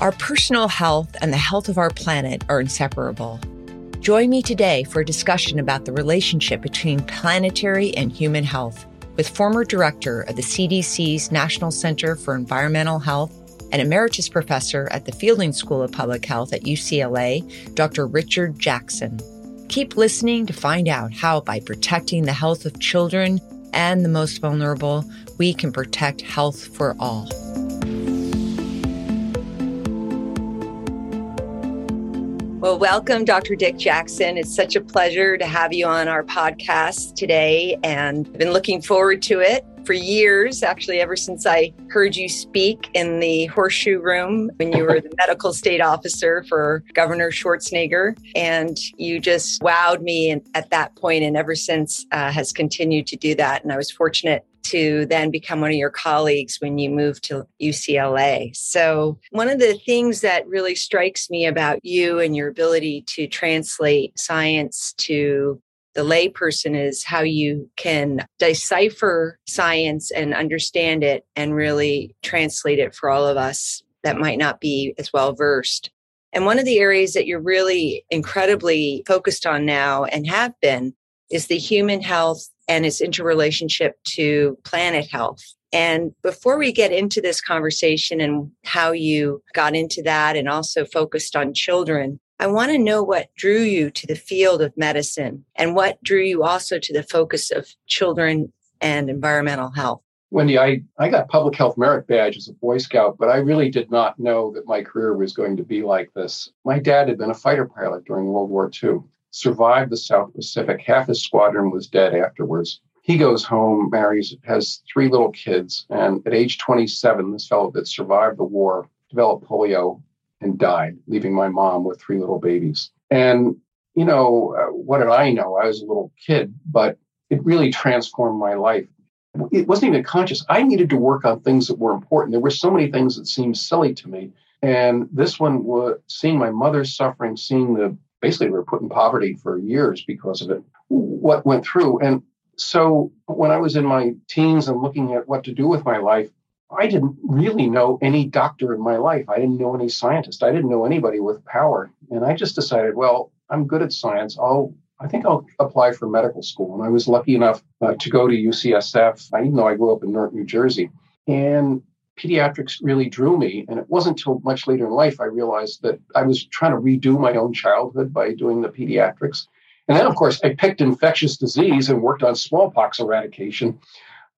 Our personal health and the health of our planet are inseparable. Join me today for a discussion about the relationship between planetary and human health with former director of the CDC's National Center for Environmental Health and emeritus professor at the Fielding School of Public Health at UCLA, Dr. Richard Jackson. Keep listening to find out how, by protecting the health of children and the most vulnerable, we can protect health for all. Well, welcome, Dr. Dick Jackson. It's such a pleasure to have you on our podcast today, and I've been looking forward to it for years, actually, ever since I heard you speak in the Horseshoe Room when you were the medical state officer for Governor Schwarzenegger. And you just wowed me at that point, and ever since has continued to do that. And I was fortunate to then become one of your colleagues when you moved to UCLA. So one of the things that really strikes me about you and your ability to translate science to the layperson is how you can decipher science and understand it and really translate it for all of us that might not be as well versed. And one of the areas that you're really incredibly focused on now and have been is the human health and its interrelationship to planet health. And before we get into this conversation and how you got into that and also focused on children, I want to know what drew you to the field of medicine and what drew you also to the focus of children and environmental health. Wendy, I got public health merit badge as a Boy Scout, but I really did not know that my career was going to be like this. My dad had been a fighter pilot during World War II, survived the South Pacific. Half his squadron was dead afterwards. He goes home, marries, has three little kids. And at age 27, this fellow that survived the war developed polio and died, leaving my mom with three little babies. And, you know, what did I know? I was a little kid, but it really transformed my life. It wasn't even conscious. I needed to work on things that were important. There were so many things that seemed silly to me. And this one was seeing my mother suffering, seeing the basically we were put in poverty for years because of it, what went through. And so when I was in my teens and looking at what to do with my life, I didn't really know any doctor in my life. I didn't know any scientist. I didn't know anybody with power. And I just decided, well, I'm good at science. I think I'll apply for medical school. And I was lucky enough to go to UCSF, even though I grew up in Newark, New Jersey. And pediatrics really drew me. And it wasn't until much later in life I realized that I was trying to redo my own childhood by doing the pediatrics. And then, of course, I picked infectious disease and worked on smallpox eradication.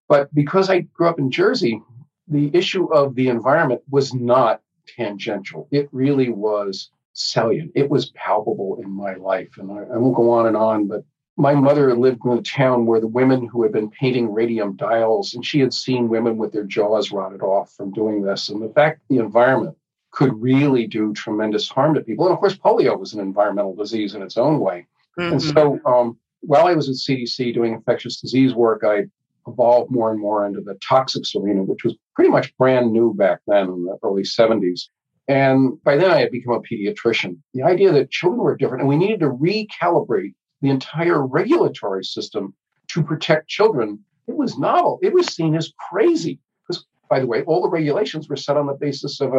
But because I grew up in Jersey, the issue of the environment was not tangential. It really was salient. It was palpable in my life. And I won't go on and on, but my mother lived in a town where the women who had been painting radium dials, and she had seen women with their jaws rotted off from doing this. And the fact the environment could really do tremendous harm to people. And of course, polio was an environmental disease in its own way. Mm-hmm. And so while I was at CDC doing infectious disease work, I evolved more and more into the toxics arena, which was pretty much brand new back then in the early 70s. And by then I had become a pediatrician. The idea that children were different and we needed to recalibrate the entire regulatory system to protect children, it was novel. It was seen as crazy. Because, by the way, all the regulations were set on the basis of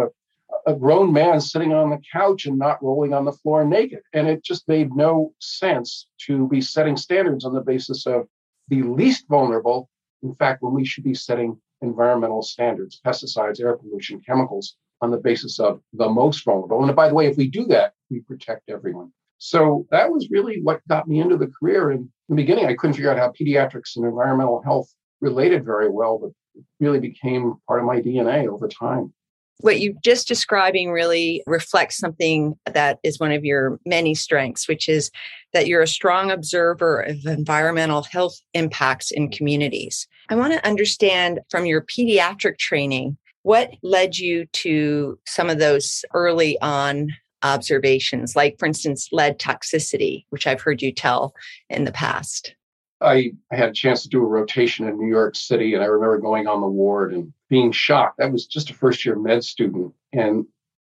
a grown man sitting on the couch and not rolling on the floor naked. And it just made no sense to be setting standards on the basis of the least vulnerable. In fact, when we should be setting environmental standards, pesticides, air pollution, chemicals, on the basis of the most vulnerable. And by the way, if we do that, we protect everyone. So that was really what got me into the career. And in the beginning, I couldn't figure out how pediatrics and environmental health related very well, but it really became part of my DNA over time. What you're just describing really reflects something that is one of your many strengths, which is that you're a strong observer of environmental health impacts in communities. I want to understand from your pediatric training, what led you to some of those early on observations, like, for instance, lead toxicity, which I've heard you tell in the past. I had a chance to do a rotation in New York City, and I remember going on the ward and being shocked. I was just a first-year med student and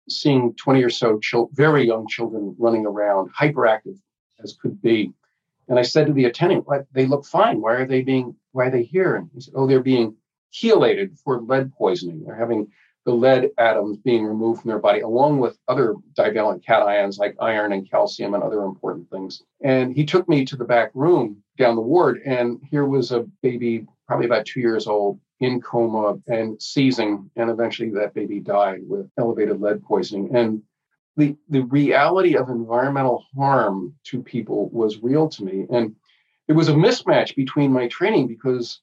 seeing 20 or so very young children running around, hyperactive as could be. And I said to the attending, they look fine. Why are they here? And he said, they're being chelated for lead poisoning. They're having the lead atoms being removed from their body, along with other divalent cations like iron and calcium and other important things. And he took me to the back room down the ward, and here was a baby, probably about 2 years old, in coma and seizing, and eventually that baby died with elevated lead poisoning. And the reality of environmental harm to people was real to me. And it was a mismatch between my training, because,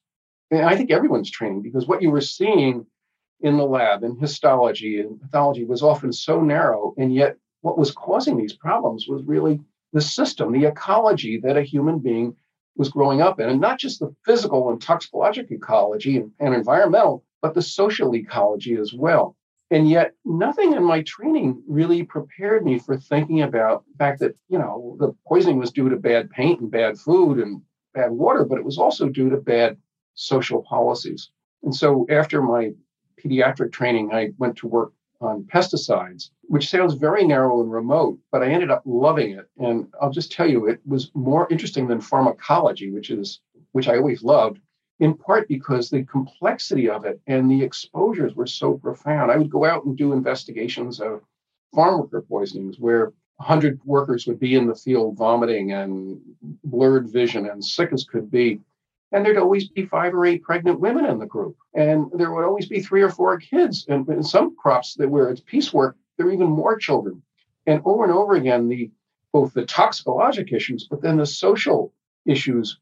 and I think everyone's training, because what you were seeing in the lab, in histology and pathology, was often so narrow. And yet what was causing these problems was really the system, the ecology that a human being was growing up in. And not just the physical and toxicologic ecology and environmental, but the social ecology as well. And yet nothing in my training really prepared me for thinking about the fact that, you know, the poisoning was due to bad paint and bad food and bad water, but it was also due to bad social policies. And so after my pediatric training, I went to work on pesticides, which sounds very narrow and remote, but I ended up loving it. And I'll just tell you, it was more interesting than pharmacology, which I always loved, in part because the complexity of it and the exposures were so profound. I would go out and do investigations of farm worker poisonings where 100 workers would be in the field vomiting and blurred vision and sick as could be. And there'd always be 5 or 8 pregnant women in the group. And there would always be 3 or 4 kids. And in some crops that where it's piecework, there are even more children. And over again, both the toxicologic issues, but then the social issues,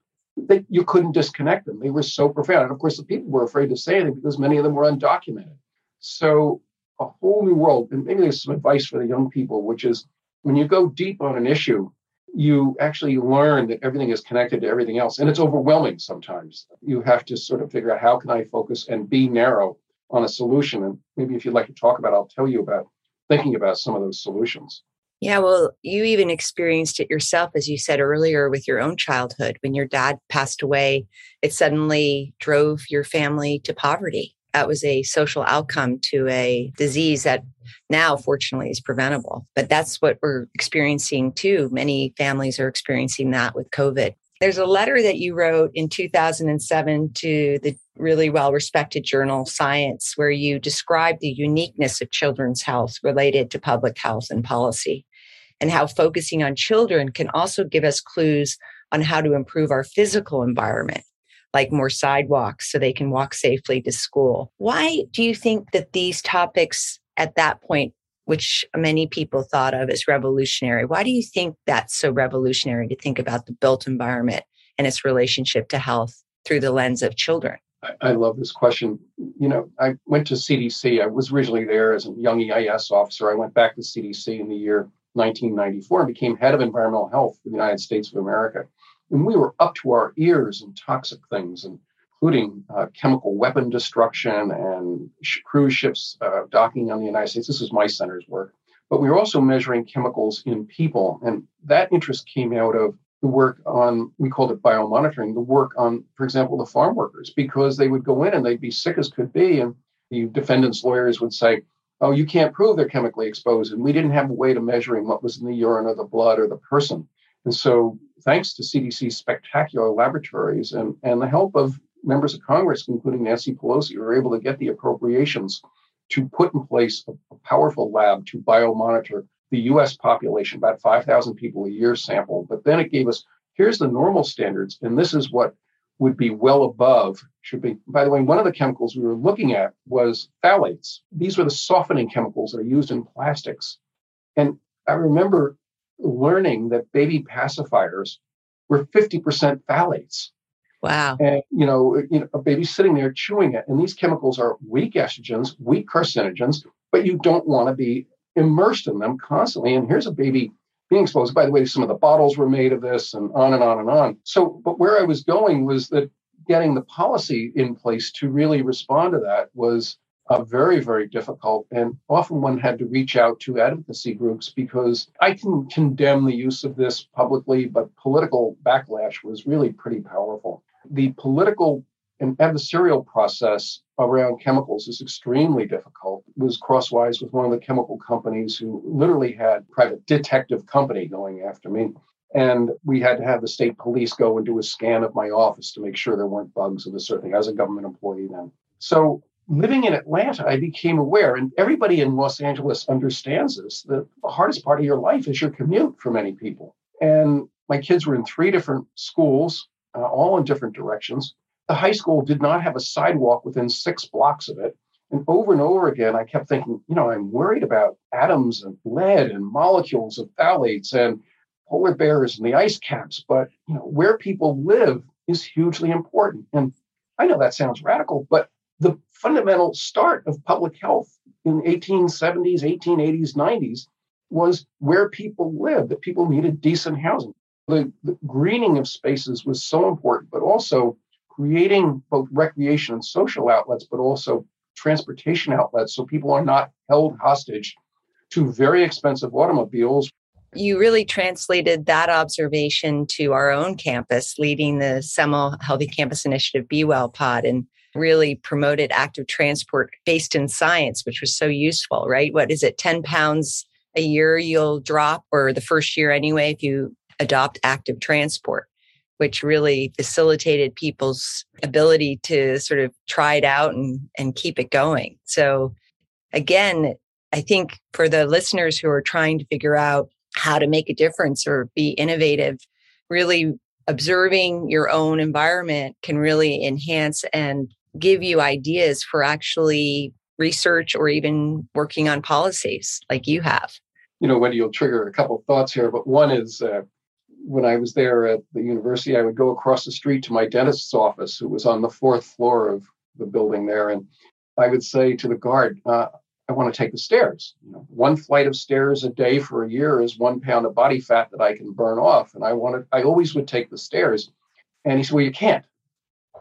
that you couldn't disconnect them. They were so profound. And of course, the people were afraid to say anything because many of them were undocumented. So a whole new world. And maybe there's some advice for the young people, which is when you go deep on an issue, you actually learn that everything is connected to everything else. And it's overwhelming sometimes. You have to sort of figure out how can I focus and be narrow on a solution. And maybe if you'd like to talk about, I'll tell you about thinking about some of those solutions. Yeah, well, you even experienced it yourself, as you said earlier, with your own childhood. When your dad passed away, it suddenly drove your family to poverty. That was a social outcome to a disease that now, fortunately, is preventable. But that's what we're experiencing too. Many families are experiencing that with COVID. There's a letter that you wrote in 2007 to the really well-respected journal Science, where you describe the uniqueness of children's health related to public health and policy, and how focusing on children can also give us clues on how to improve our physical environment, like more sidewalks so they can walk safely to school. Why do you think that these topics at that point, which many people thought of as revolutionary, why do you think that's so revolutionary to think about the built environment and its relationship to health through the lens of children? I love this question. You know, I went to CDC. I was originally there as a young EIS officer. I went back to CDC in the year 1994 and became head of environmental health for the United States of America. And we were up to our ears in toxic things, including chemical weapon destruction and cruise ships docking on the United States. This is my center's work. But we were also measuring chemicals in people. And that interest came out of the work on, we called it biomonitoring, the work on, for example, the farm workers, because they would go in and they'd be sick as could be. And the defendants' lawyers would say, oh, you can't prove they're chemically exposed. And we didn't have a way to measuring what was in the urine or the blood or the person. And so thanks to CDC's spectacular laboratories and the help of members of Congress, including Nancy Pelosi, were able to get the appropriations to put in place a powerful lab to biomonitor the U.S. population, about 5,000 people a year sample. But then it gave us, here's the normal standards, and this is what would be well above, should be. By the way, one of the chemicals we were looking at was phthalates. These were the softening chemicals that are used in plastics. And I remember learning that baby pacifiers were 50% phthalates. Wow. And, you know, a baby sitting there chewing it. And these chemicals are weak estrogens, weak carcinogens, but you don't want to be immersed in them constantly. And here's a baby being exposed. By the way, some of the bottles were made of this and on and on and on. So, but where I was going was that getting the policy in place to really respond to that was very, very difficult. And often one had to reach out to advocacy groups because I can condemn the use of this publicly, but political backlash was really pretty powerful. The political and adversarial process around chemicals is extremely difficult. It was crosswise with one of the chemical companies who literally had a private detective company going after me. And we had to have the state police go and do a scan of my office to make sure there weren't bugs and this sort of thing. I was a government employee then. So living in Atlanta, I became aware, and everybody in Los Angeles understands this, that the hardest part of your life is your commute for many people. And my kids were in three different schools, all in different directions. The high school did not have a sidewalk within 6 blocks of it. And over again, I kept thinking, you know, I'm worried about atoms and lead and molecules of phthalates and polar bears and the ice caps. But, you know, where people live is hugely important. And I know that sounds radical, but the fundamental start of public health in 1870s, 1880s, 90s was where people lived, that people needed decent housing. The greening of spaces was so important, but also creating both recreation and social outlets, but also transportation outlets, so people are not held hostage to very expensive automobiles. You really translated that observation to our own campus, leading the Semel Healthy Campus Initiative Be Well Pod, and really promoted active transport based in science, which was so useful, right? What is it, 10 pounds a year you'll drop, or the first year anyway, if you adopt active transport, which really facilitated people's ability to sort of try it out and keep it going. So again, I think for the listeners who are trying to figure out how to make a difference or be innovative, really observing your own environment can really enhance and give you ideas for actually research or even working on policies like you have. You know, Wendy, you'll trigger a couple of thoughts here, but one is... when I was there at the university, I would go across the street to my dentist's office, who was on the 4th floor of the building there. And I would say to the guard, I want to take the stairs. You know, 1 flight of stairs a day for a year is 1 pound of body fat that I can burn off. And I always would take the stairs. And he said, well, you can't.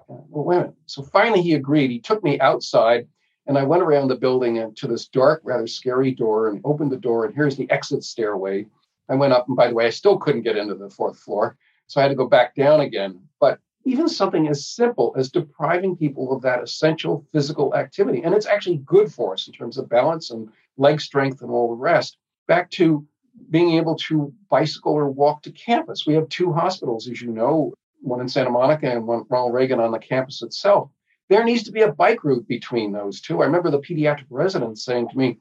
Well, wait a minute. So finally he agreed. He took me outside and I went around the building and to this dark, rather scary door and opened the door. And here's the exit stairway. I went up, and by the way, I still couldn't get into the 4th floor, so I had to go back down again. But even something as simple as depriving people of that essential physical activity, and it's actually good for us in terms of balance and leg strength and all the rest, back to being able to bicycle or walk to campus. We have 2 hospitals, as you know, one in Santa Monica and one Ronald Reagan on the campus itself. There needs to be a bike route between those two. I remember the pediatric resident saying to me,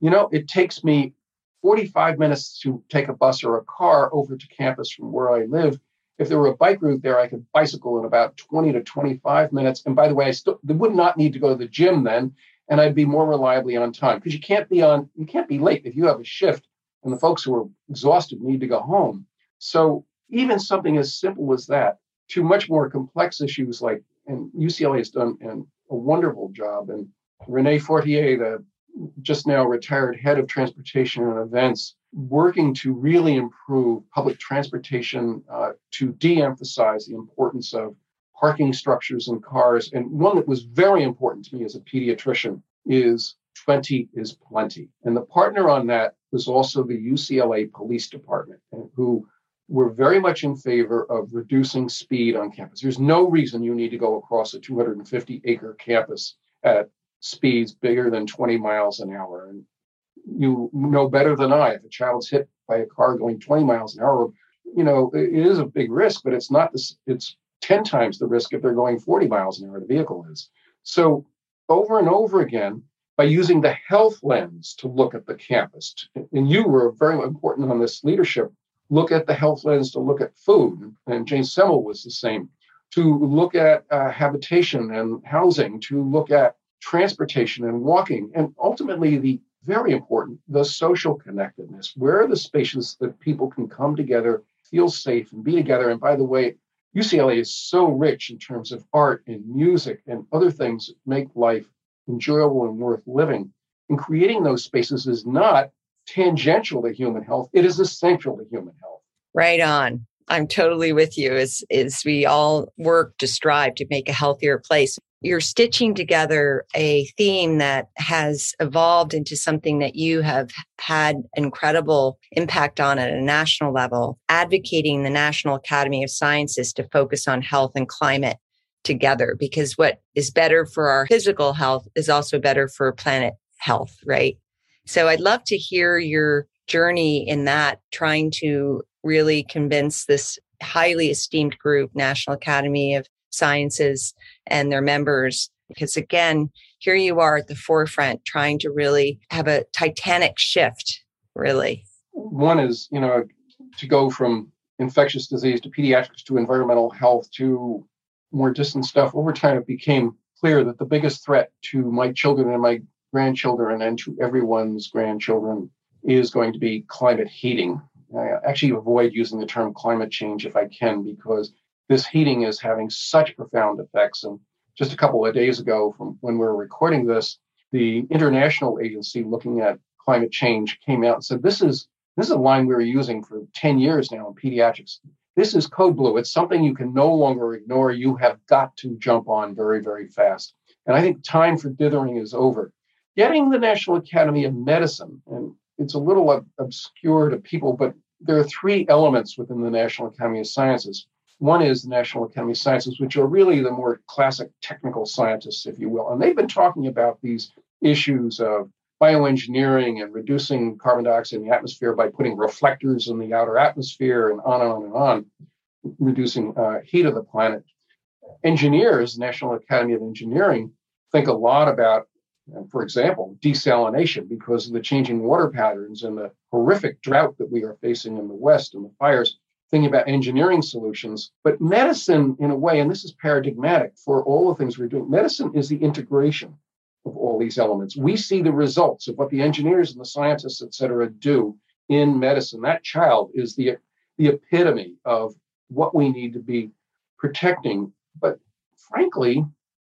you know, it takes me 45 minutes to take a bus or a car over to campus from where I live. If there were a bike route there, I could bicycle in about 20 to 25 minutes. And by the way, I still would not need to go to the gym then, and I'd be more reliably on time, because you can't be late if you have a shift and the folks who are exhausted need to go home. So even something as simple as that, to much more complex issues like, and UCLA has done a wonderful job, and Renee Fortier, the just now retired head of transportation and events, working to really improve public transportation to de-emphasize the importance of parking structures and cars. And one that was very important to me as a pediatrician is 20 is plenty. And the partner on that was also the UCLA Police Department, who were very much in favor of reducing speed on campus. There's no reason you need to go across a 250-acre campus at speeds bigger than 20 miles an hour. And you know better than I, if a child's hit by a car going 20 miles an hour, you know, it is a big risk, but it's not this, it's 10 times the risk if they're going 40 miles an hour, the vehicle is. So over and over again, by using the health lens to look at the campus, and you were very important on this leadership, look at the health lens to look at food, and Jane Semel was the same, to look at habitation and housing, to look at transportation and walking, and ultimately the social connectedness. Where are the spaces that people can come together, feel safe, and be together? And by the way, UCLA is so rich in terms of art and music and other things that make life enjoyable and worth living. And creating those spaces is not tangential to human health. It is essential to human health. Right on. I'm totally with you. As we all work to strive to make a healthier place. You're stitching together a theme that has evolved into something that you have had incredible impact on at a national level, advocating the National Academy of Sciences to focus on health and climate together, because what is better for our physical health is also better for planet health, right? So I'd love to hear your journey in that, trying to really convince this highly esteemed group, National Academy of Sciences, and their members, because again, here you are at the forefront trying to really have a titanic shift, really. One is, you know, to go from infectious disease to pediatrics to environmental health to more distant stuff. Over time, it became clear that the biggest threat to my children and my grandchildren and to everyone's grandchildren is going to be climate heating. I actually avoid using the term climate change if I can, because this heating is having such profound effects. And just a couple of days ago from when we were recording this, the international agency looking at climate change came out and said, this is a line we were using for 10 years now in pediatrics. This is code blue. It's something you can no longer ignore. You have got to jump on very, very fast. And I think time for dithering is over. Getting the National Academy of Medicine, and it's a little obscure to people, but there are three elements within the National Academy of Sciences. One is the National Academy of Sciences, which are really the more classic technical scientists, if you will. And they've been talking about these issues of bioengineering and reducing carbon dioxide in the atmosphere by putting reflectors in the outer atmosphere and on and on and on, reducing heat of the planet. Engineers, National Academy of Engineering, think a lot about, for example, desalination because of the changing water patterns and the horrific drought that we are facing in the West and the fires. Thinking about engineering solutions, but medicine in a way, and this is paradigmatic for all the things we're doing, medicine is the integration of all these elements. We see the results of what the engineers and the scientists, et cetera, do in medicine. That child is the epitome of what we need to be protecting. But frankly,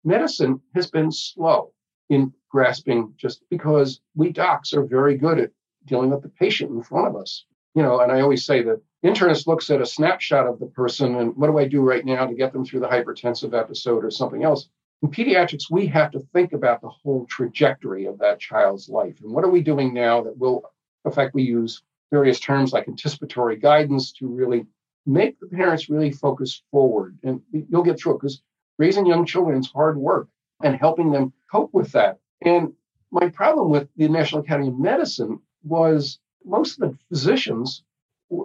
medicine has been slow in grasping just because we docs are very good at dealing with the patient in front of us. You know, and I always say that internist looks at a snapshot of the person and what do I do right now to get them through the hypertensive episode or something else. In pediatrics, we have to think about the whole trajectory of that child's life. And what are we doing now that will, in fact, we use various terms like anticipatory guidance to really make the parents really focus forward. And you'll get through it because raising young children is hard work and helping them cope with that. And my problem with the National Academy of Medicine was most of the physicians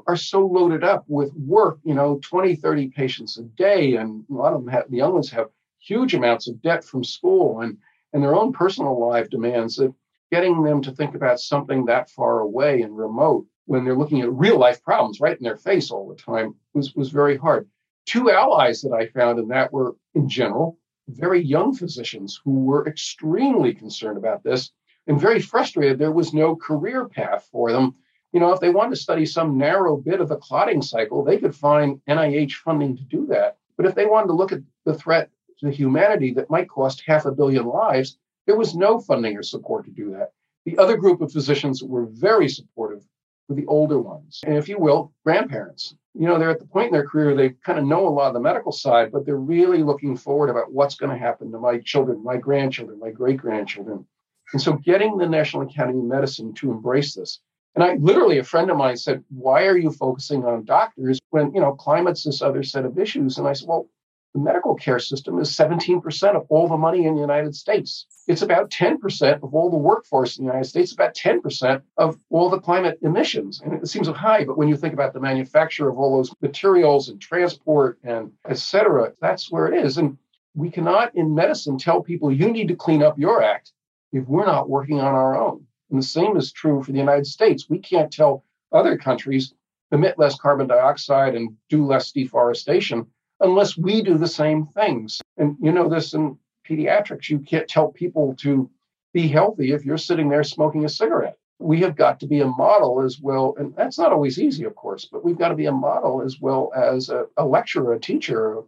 are so loaded up with work, you know, 20, 30 patients a day. And a lot of them have, the young ones have huge amounts of debt from school and their own personal life demands that getting them to think about something that far away and remote when they're looking at real life problems right in their face all the time was very hard. Two allies that I found in that were, in general, very young physicians who were extremely concerned about this. And very frustrated, there was no career path for them. You know, if they wanted to study some narrow bit of the clotting cycle, they could find NIH funding to do that. But if they wanted to look at the threat to humanity that might cost 500 million lives, there was no funding or support to do that. The other group of physicians that were very supportive were the older ones. And if you will, grandparents. You know, they're at the point in their career, they kind of know a lot of the medical side, but they're really looking forward about what's going to happen to my children, my grandchildren, my great-grandchildren. And so getting the National Academy of Medicine to embrace this. And I literally, a friend of mine said, why are you focusing on doctors when, you know, climate's this other set of issues? And I said, well, the medical care system is 17% of all the money in the United States. It's about 10% of all the workforce in the United States, about 10% of all the climate emissions. And it seems high, but when you think about the manufacture of all those materials and transport and et cetera, that's where it is. And we cannot in medicine tell people you need to clean up your act if we're not working on our own. And the same is true for the United States. We can't tell other countries emit less carbon dioxide and do less deforestation unless we do the same things. And you know this in pediatrics, you can't tell people to be healthy if you're sitting there smoking a cigarette. We have got to be a model as well, and that's not always easy, of course, but we've got to be a model as well as a lecturer, a teacher.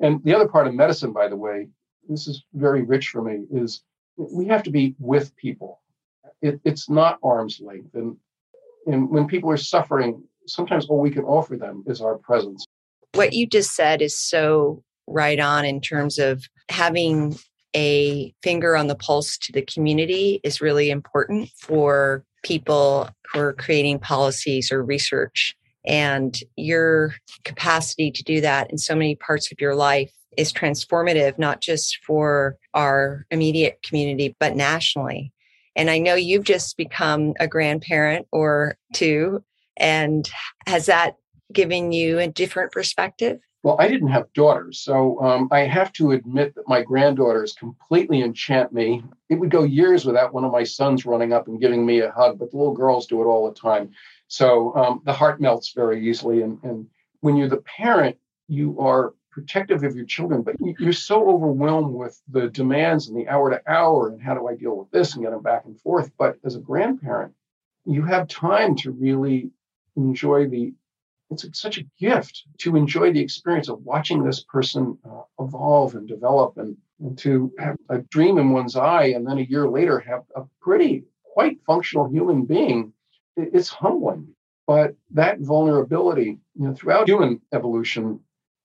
And the other part of medicine, by the way, this is very rich for me, is we have to be with people. It's not arm's length. And when people are suffering, sometimes all we can offer them is our presence. What you just said is so right on in terms of having a finger on the pulse to the community is really important for people who are creating policies or research. And your capacity to do that in so many parts of your life is transformative, not just for our immediate community, but nationally. And I know you've just become a grandparent or two. And has that given you a different perspective? Well, I didn't have daughters, so I have to admit that my granddaughters completely enchant me. It would go years without one of my sons running up and giving me a hug, but the little girls do it all the time. So the heart melts very easily. And when you're the parent, you are protective of your children, but you're so overwhelmed with the demands and the hour to hour and how do I deal with this and get them back and forth. But as a grandparent, you have time to really enjoy it's such a gift to enjoy the experience of watching this person evolve and develop and to have a dream in one's eye and then a year later have a quite functional human being. It's humbling. But that vulnerability, throughout human evolution,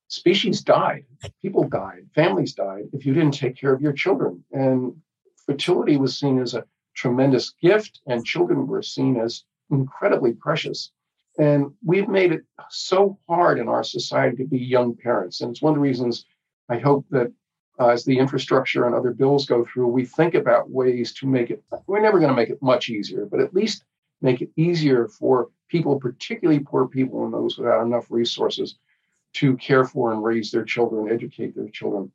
species died, people died, families died if you didn't take care of your children. And fertility was seen as a tremendous gift and children were seen as incredibly precious. And we've made it so hard in our society to be young parents. And it's one of the reasons I hope that as the infrastructure and other bills go through, we think about ways to make it, we're never going to make it much easier, but at least make it easier for people, particularly poor people and those without enough resources to care for and raise their children, educate their children,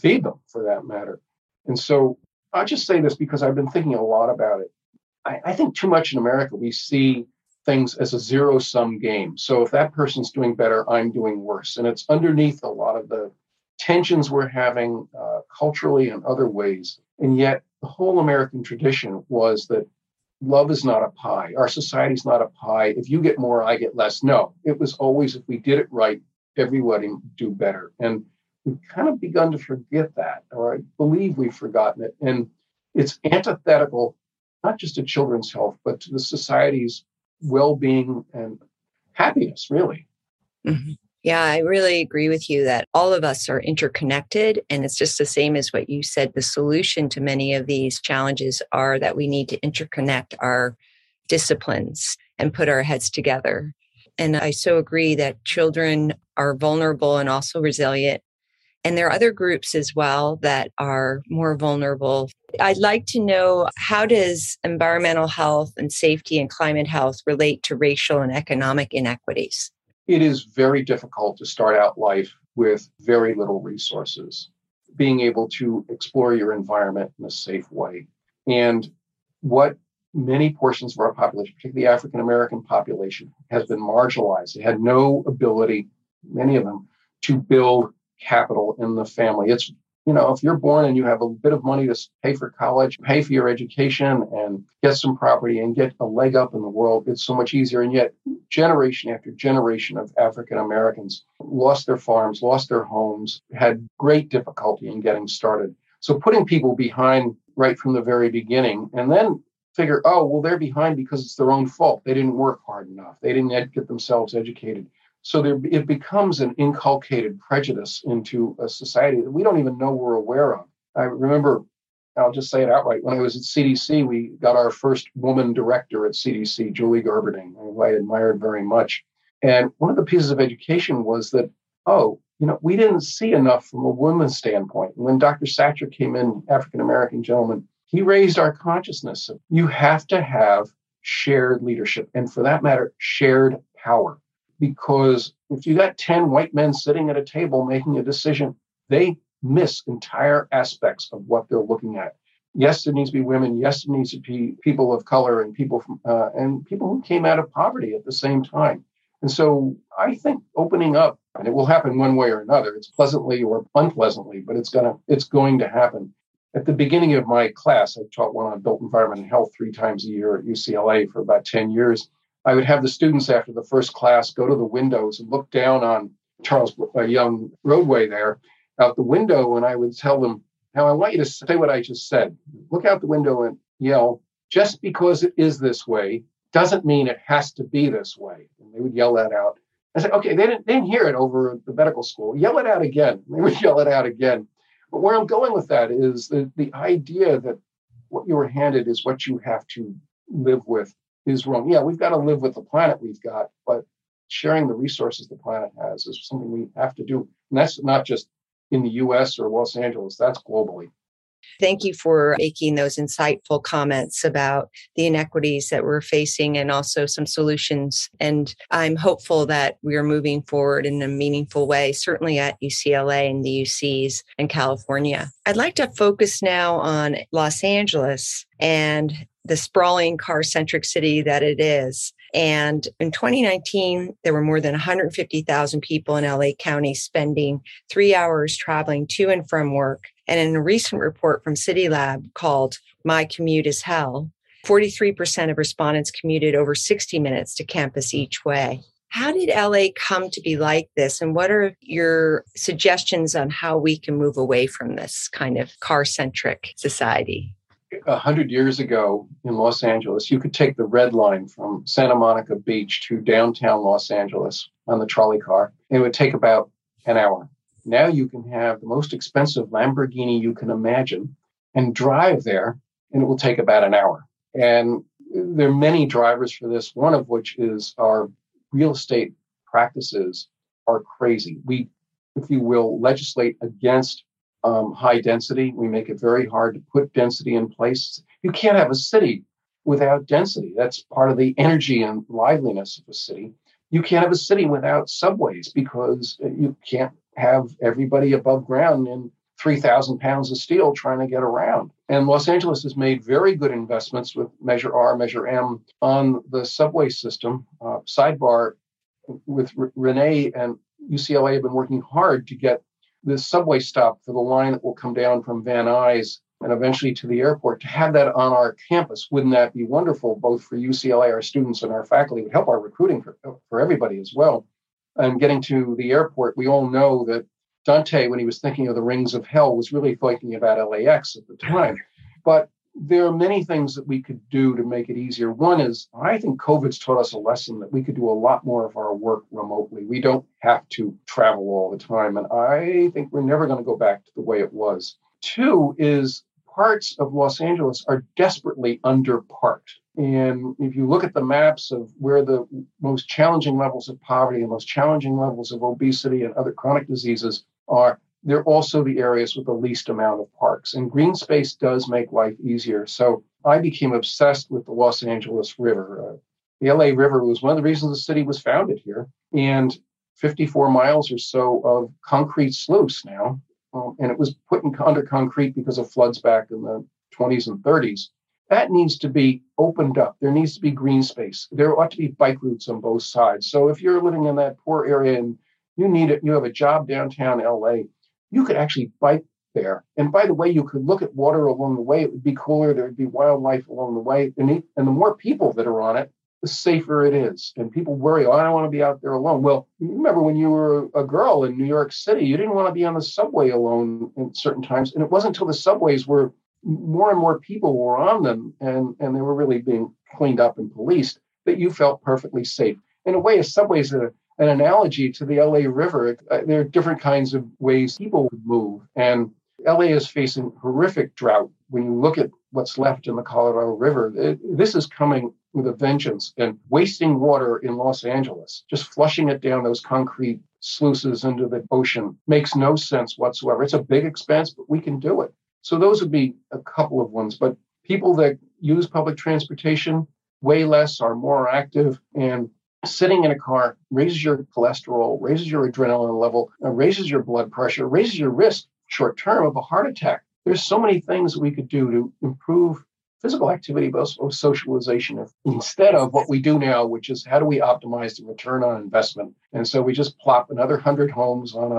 feed them for that matter. And so I'll just say this because I've been thinking a lot about it. I think too much in America, we see things as a zero-sum game. So if that person's doing better, I'm doing worse. And it's underneath a lot of the tensions we're having culturally and other ways. And yet the whole American tradition was that love is not a pie. Our society's not a pie. If you get more, I get less. No, it was always if we did it right, everybody would do better. And we've kind of begun to forget that, or I believe we've forgotten it. And it's antithetical, not just to children's health, but to the society's well-being and happiness, really. Mm-hmm. Yeah, I really agree with you that all of us are interconnected. And it's just the same as what you said. The solution to many of these challenges are that we need to interconnect our disciplines and put our heads together. And I so agree that children are vulnerable and also resilient. And there are other groups as well that are more vulnerable. I'd like to know, how does environmental health and safety and climate health relate to racial and economic inequities? It is very difficult to start out life with very little resources, being able to explore your environment in a safe way. And what many portions of our population, particularly the African-American population, has been marginalized. They had no ability, many of them, to build capital in the family. It's, if you're born and you have a bit of money to pay for college, pay for your education and get some property and get a leg up in the world, it's so much easier. And yet generation after generation of African Americans lost their farms, lost their homes, had great difficulty in getting started. So putting people behind right from the very beginning and then figure, oh, well, they're behind because it's their own fault. They didn't work hard enough. They didn't get themselves educated. So it becomes an inculcated prejudice into a society that we don't even know we're aware of. I remember, I'll just say it outright, when I was at CDC, we got our first woman director at CDC, Julie Gerberding, who I admired very much. And one of the pieces of education was that, we didn't see enough from a woman's standpoint. And when Dr. Satcher came in, African-American gentleman, he raised our consciousness of you have to have shared leadership and, for that matter, shared power. Because if you got 10 white men sitting at a table making a decision, they miss entire aspects of what they're looking at. Yes, there needs to be women. Yes, there needs to be people of color and people who came out of poverty at the same time. And so I think opening up, and it will happen one way or another. It's pleasantly or unpleasantly, but it's going to happen. At the beginning of my class, I taught one on built environment and health 3 times a year at UCLA for about 10 years. I would have the students after the first class go to the windows and look down on Charles Young Roadway there out the window. And I would tell them, now I want you to say what I just said. Look out the window and yell, just because it is this way doesn't mean it has to be this way. And they would yell that out. I said, okay, they didn't hear it over at the medical school. Yell it out again. And they would yell it out again. But where I'm going with that is the idea that what you were handed is what you have to live with is wrong. Yeah, we've got to live with the planet we've got, but sharing the resources the planet has is something we have to do. And that's not just in the U.S. or Los Angeles, that's globally. Thank you for making those insightful comments about the inequities that we're facing and also some solutions. And I'm hopeful that we are moving forward in a meaningful way, certainly at UCLA and the UCs and California. I'd like to focus now on Los Angeles and the sprawling car-centric city that it is. And in 2019, there were more than 150,000 people in LA County spending 3 hours traveling to and from work. And in a recent report from City Lab called My Commute is Hell, 43% of respondents commuted over 60 minutes to campus each way. How did LA come to be like this? And what are your suggestions on how we can move away from this kind of car-centric society? 100 years ago in Los Angeles, you could take the red line from Santa Monica Beach to downtown Los Angeles on the trolley car. It would take about an hour. Now you can have the most expensive Lamborghini you can imagine and drive there, and it will take about an hour. And there are many drivers for this, one of which is our real estate practices are crazy. We, if you will, legislate against high density. We make it very hard to put density in place. You can't have a city without density. That's part of the energy and liveliness of a city. You can't have a city without subways because you can't have everybody above ground in 3,000 pounds of steel trying to get around. And Los Angeles has made very good investments with Measure R, Measure M on the subway system. Sidebar, with Renee and UCLA have been working hard to get this subway stop for the line that will come down from Van Nuys and eventually to the airport, to have that on our campus. Wouldn't that be wonderful, both for UCLA, our students, and our faculty? It would help our recruiting for everybody as well. And getting to the airport, we all know that Dante, when he was thinking of the rings of hell, was really thinking about LAX at the time. But there are many things that we could do to make it easier. One is, I think COVID's taught us a lesson that we could do a lot more of our work remotely. We don't have to travel all the time. And I think we're never going to go back to the way it was. Two is parts of Los Angeles are desperately underparked. And if you look at the maps of where the most challenging levels of poverty and most challenging levels of obesity and other chronic diseases are, they're also the areas with the least amount of parks. And green space does make life easier. So I became obsessed with the Los Angeles River. The LA River was one of the reasons the city was founded here. And 54 miles or so of concrete sluice now. And it was put under concrete because of floods back in the 20s and 30s. That needs to be opened up. There needs to be green space. There ought to be bike routes on both sides. So if you're living in that poor area and you need it, you have a job downtown LA, you could actually bike there. And by the way, you could look at water along the way. It would be cooler. There would be wildlife along the way. And the more people that are on it, the safer it is. And people worry, oh, I don't want to be out there alone. Well, remember when you were a girl in New York City, you didn't want to be on the subway alone at certain times. And it wasn't until the subways were more and more people were on them and they were really being cleaned up and policed that you felt perfectly safe. In a way, a subway is an analogy to the LA River. There are different kinds of ways people would move. And LA is facing horrific drought. When you look at what's left in the Colorado River, this is coming with a vengeance. And wasting water in Los Angeles, just flushing it down those concrete sluices into the ocean, makes no sense whatsoever. It's a big expense, but we can do it. So those would be a couple of ones. But people that use public transportation way less, are more active, and sitting in a car raises your cholesterol, raises your adrenaline level, raises your blood pressure, raises your risk short term of a heart attack. There's so many things we could do to improve physical activity, but also socialization, instead of what we do now, which is how do we optimize the return on investment? And so we just plop another 100 homes on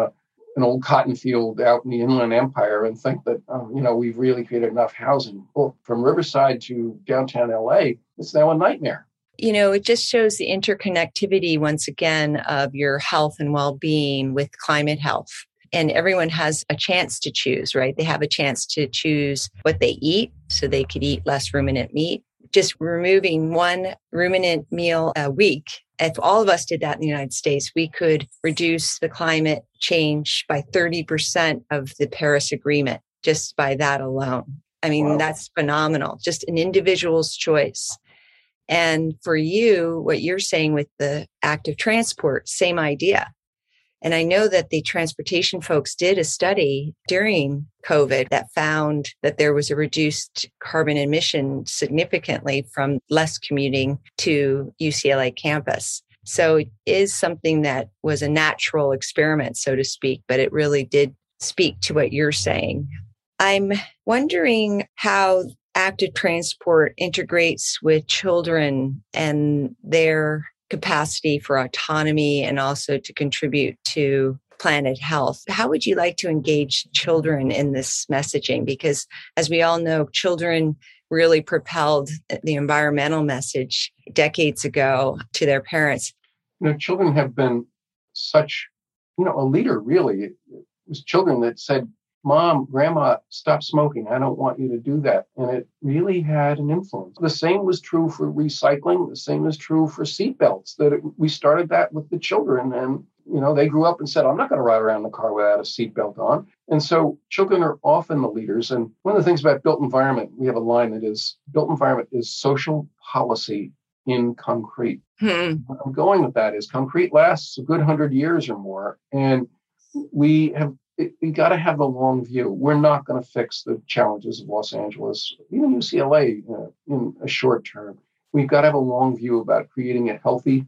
an old cotton field out in the Inland Empire and think that, we've really created enough housing. Well, from Riverside to downtown LA, it's now a nightmare. It just shows the interconnectivity, once again, of your health and well-being with climate health. And everyone has a chance to choose, right? They have a chance to choose what they eat, so they could eat less ruminant meat. Just removing one ruminant meal a week, if all of us did that in the United States, we could reduce the climate change by 30% of the Paris Agreement, just by that alone. Wow. That's phenomenal. Just an individual's choice. And for you, what you're saying with the active transport, same idea. And I know that the transportation folks did a study during COVID that found that there was a reduced carbon emission significantly from less commuting to UCLA campus. So it is something that was a natural experiment, so to speak, but it really did speak to what you're saying. I'm wondering how active transport integrates with children and their capacity for autonomy and also to contribute to planet health. How would you like to engage children in this messaging? Because as we all know, children really propelled the environmental message decades ago to their parents. You know, children have been such, a leader, really. It was children that said, Mom, Grandma, stop smoking. I don't want you to do that. And it really had an influence. The same was true for recycling. The same is true for seatbelts. We started that with the children. And, they grew up and said, I'm not going to ride around in the car without a seatbelt on. And so children are often the leaders. And one of the things about built environment, we have a line that is, built environment is social policy in concrete. Where I'm going with that is concrete lasts a good 100 years or more. And we got to have the long view. We're not going to fix the challenges of Los Angeles, even UCLA, in a short term. We've got to have a long view about creating a healthy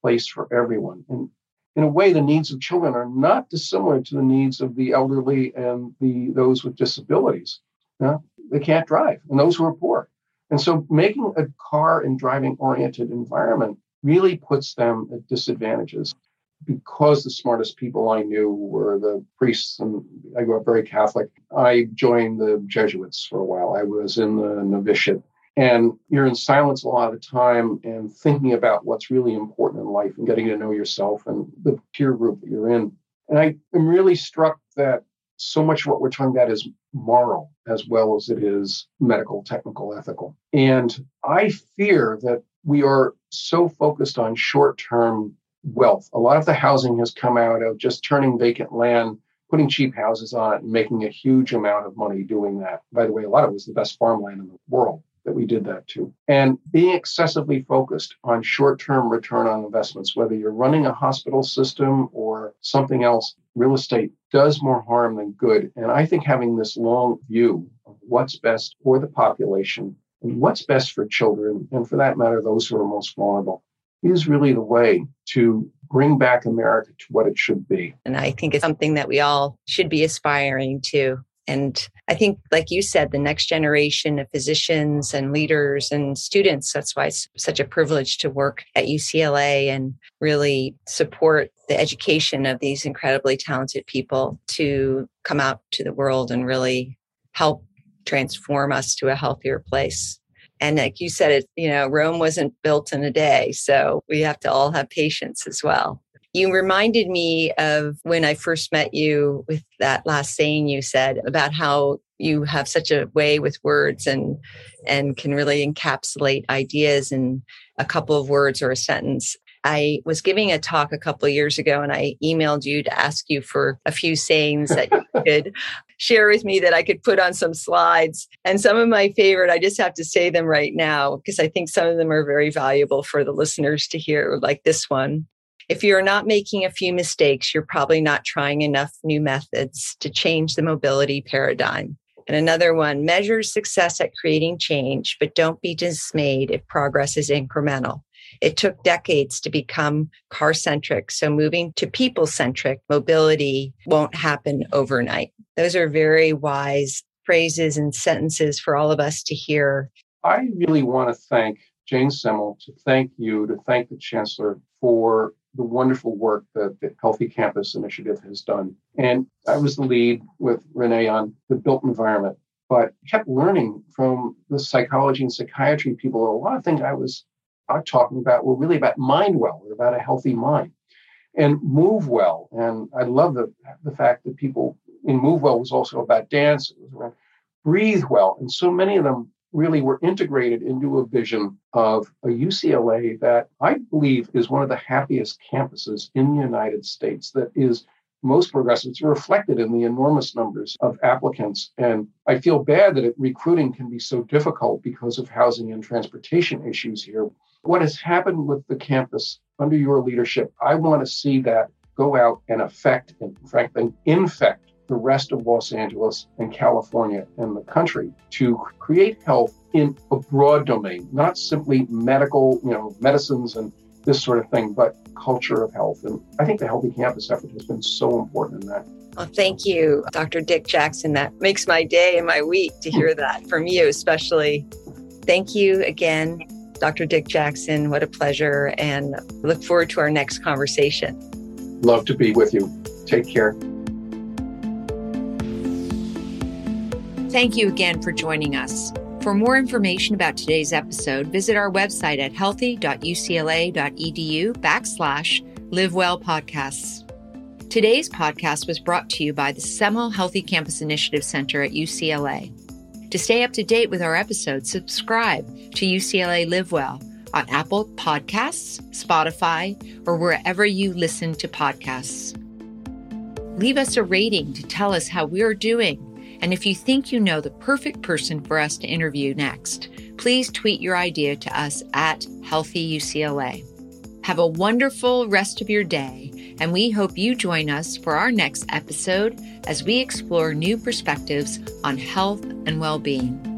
place for everyone. And in a way, the needs of children are not dissimilar to the needs of the elderly and those with disabilities. No, they can't drive, and those who are poor. And so making a car and driving-oriented environment really puts them at disadvantages. Because the smartest people I knew were the priests, and I grew up very Catholic, I joined the Jesuits for a while. I was in the novitiate. And you're in silence a lot of the time and thinking about what's really important in life and getting to know yourself and the peer group that you're in. And I am really struck that so much of what we're talking about is moral as well as it is medical, technical, ethical. And I fear that we are so focused on short-term wealth. A lot of the housing has come out of just turning vacant land, putting cheap houses on it, and making a huge amount of money doing that. By the way, a lot of it was the best farmland in the world that we did that to. And being excessively focused on short-term return on investments, whether you're running a hospital system or something else, real estate does more harm than good. And I think having this long view of what's best for the population and what's best for children, and for that matter, those who are most vulnerable, is really the way to bring back America to what it should be. And I think it's something that we all should be aspiring to. And I think, like you said, the next generation of physicians and leaders and students, that's why it's such a privilege to work at UCLA and really support the education of these incredibly talented people to come out to the world and really help transform us to a healthier place. And like you said, Rome wasn't built in a day, so we have to all have patience as well. You reminded me of when I first met you with that last saying you said about how you have such a way with words and can really encapsulate ideas in a couple of words or a sentence. I was giving a talk a couple of years ago, and I emailed you to ask you for a few sayings that you could share with me that I could put on some slides. And some of my favorite, I just have to say them right now, because I think some of them are very valuable for the listeners to hear, like this one. If you're not making a few mistakes, you're probably not trying enough new methods to change the mobility paradigm. And another one, measure success at creating change, but don't be dismayed if progress is incremental. It took decades to become car-centric, so moving to people-centric mobility won't happen overnight. Those are very wise phrases and sentences for all of us to hear. I really want to thank Jane Semel, to thank you, to thank the Chancellor for the wonderful work that the Healthy Campus Initiative has done. And I was the lead with Renee on the built environment, but kept learning from the psychology and psychiatry people. A lot of things I'm talking about were really about mind well, about a healthy mind, and move well. And I love the fact that people in move well was also about dance, it was around breathe well. And so many of them really were integrated into a vision of a UCLA that I believe is one of the happiest campuses in the United States that is most progressive. It's reflected in the enormous numbers of applicants. And I feel bad that recruiting can be so difficult because of housing and transportation issues here. What has happened with the campus under your leadership, I want to see that go out and affect and frankly infect the rest of Los Angeles and California and the country to create health in a broad domain, not simply medical, medicines and this sort of thing, but culture of health. And I think the Healthy Campus effort has been so important in that. Well, thank you, Dr. Dick Jackson. That makes my day and my week to hear that from you, especially. Thank you again, Dr. Dick Jackson. What a pleasure, and look forward to our next conversation. Love to be with you. Take care. Thank you again for joining us. For more information about today's episode, visit our website at healthy.ucla.edu/livewellpodcasts. Today's podcast was brought to you by the Semel Healthy Campus Initiative Center at UCLA. To stay up to date with our episodes, subscribe to UCLA Live Well on Apple Podcasts, Spotify, or wherever you listen to podcasts. Leave us a rating to tell us how we're doing. And if you think you know the perfect person for us to interview next, please tweet your idea to us at HealthyUCLA. Have a wonderful rest of your day, and we hope you join us for our next episode as we explore new perspectives on health and well-being.